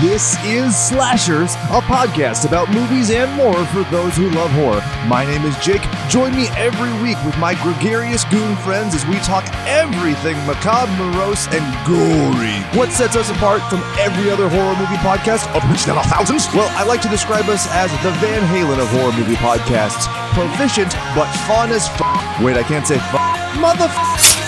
This is Slashers, a podcast about movies and more for those who love horror. My name is Jake. Join me every week with my gregarious goon friends as we talk everything macabre, morose, and gory. What sets us apart from every other horror movie podcast, of which there are thousands? Well, I like to describe us as the Van Halen of horror movie podcasts. Proficient, but fun as f***. Wait, I can't say f***. Motherf***.